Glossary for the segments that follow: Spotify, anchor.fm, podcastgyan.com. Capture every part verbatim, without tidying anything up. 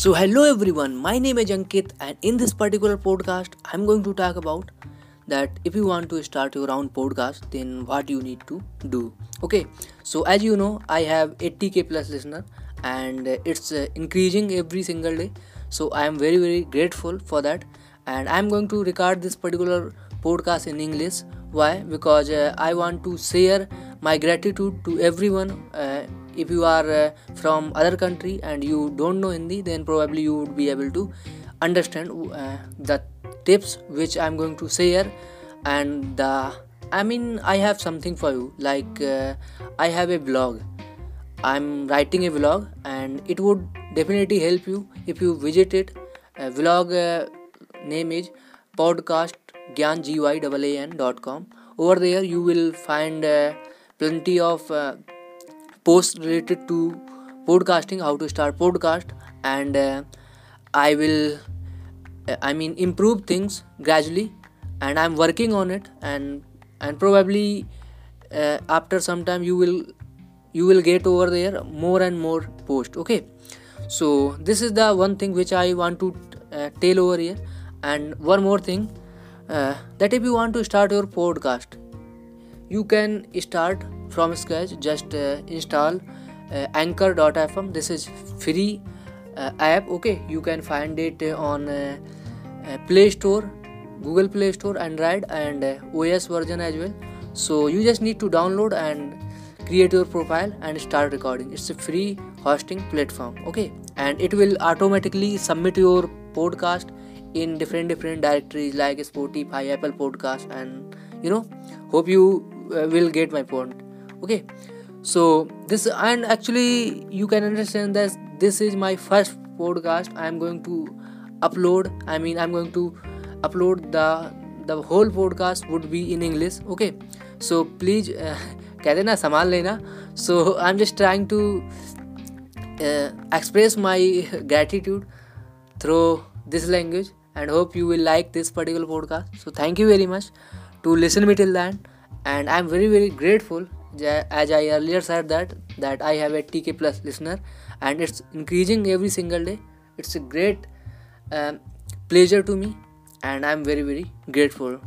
So hello everyone, my name is Ankit and in this particular podcast, I'm going to talk about that if you want to start your own podcast, then what you need to do. Okay, so as you know, I have eighty k plus listener and it's increasing every single day. So I am very very grateful for that and I'm going to record this particular podcast in English. Why? Because uh, I want to share my gratitude to everyone. Uh, if you are uh, from other country and you don't know Hindi, then probably you would be able to understand uh, the tips which I'm going to share. And the I mean I have something for you, like uh, I have a blog. I'm writing a blog and it would definitely help you if you visit it. Uh, blog uh, name is podcast gyan dot com. Over there you will find uh, plenty of uh, posts related to podcasting, how to start podcast, and uh, I will uh, I mean improve things gradually and I'm working on it, and and probably uh, after some time you will you will get over there more and more posts. Okay, so this is the one thing which I want to uh, tell over here. And one more thing, uh, that if you want to start your podcast, you can start from scratch. Just uh, install uh, anchor dot f m. This is free uh, app. Okay, you can find it on uh, uh, Play Store, Google Play Store, Android and uh, O S version as well. So you just need to download and create your profile and start recording. It's a free hosting platform. Okay, and it will automatically submit your podcast in different different directories like Spotify, Apple Podcast, and you know, hope you uh, will get my point. Okay, so this, and actually you can understand that this is my first podcast. I am going to upload, I mean I'm going to upload the the whole podcast would be in English. Okay, so please uh, कह देना संभाल लेना. So I'm just trying to uh, express my gratitude through this language and hope you will like this particular podcast. So thank you very much to listen me till then, and I'm very very grateful. As I earlier said that that I have a eighty k plus listener and it's increasing every single day. It's a great um, pleasure to me and I'm very very grateful.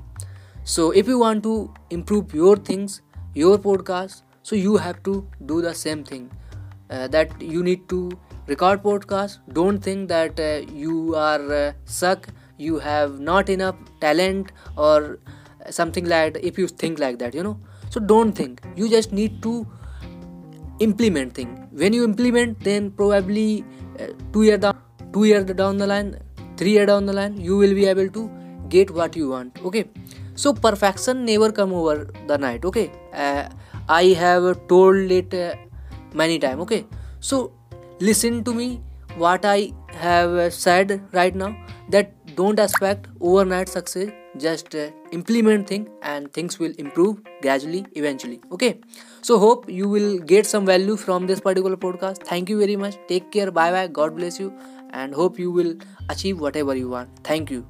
So if you want to improve your things, your podcast, so you have to do the same thing, uh, that you need to record podcast. Don't think that uh, you are uh, suck, you have not enough talent or something like that. If you think like that, you know, so don't think. You just need to implement thing. When you implement, then probably uh, two year down two year down the line, three year down the line, you will be able to get what you want. Okay, so perfection never come over the night. Okay, uh, I have told it uh, many times. Okay, so listen to me what I have said right now, that don't expect overnight success. Just uh, implement thing and things will improve gradually eventually. Okay, so hope you will get some value from this particular podcast. Thank you very much. Take care. Bye bye. God bless you and hope you will achieve whatever you want. Thank you.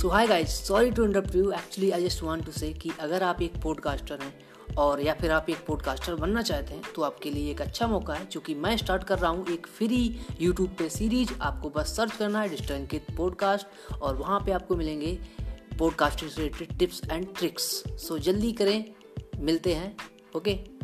तो hi guys, sorry to interrupt you. Actually I just want to say कि अगर आप एक podcaster हैं और या फिर आप एक पॉडकास्टर बनना चाहते हैं, तो आपके लिए एक अच्छा मौका है, क्योंकि मैं स्टार्ट कर रहा हूँ एक फ्री यूट्यूब पे सीरीज. आपको बस सर्च करना है डिजिटल अंकित पॉडकास्ट और वहाँ पे आपको मिलेंगे पॉडकास्टिंग से related tips and tricks. So जल्दी करें, मिलते हैं. ओके.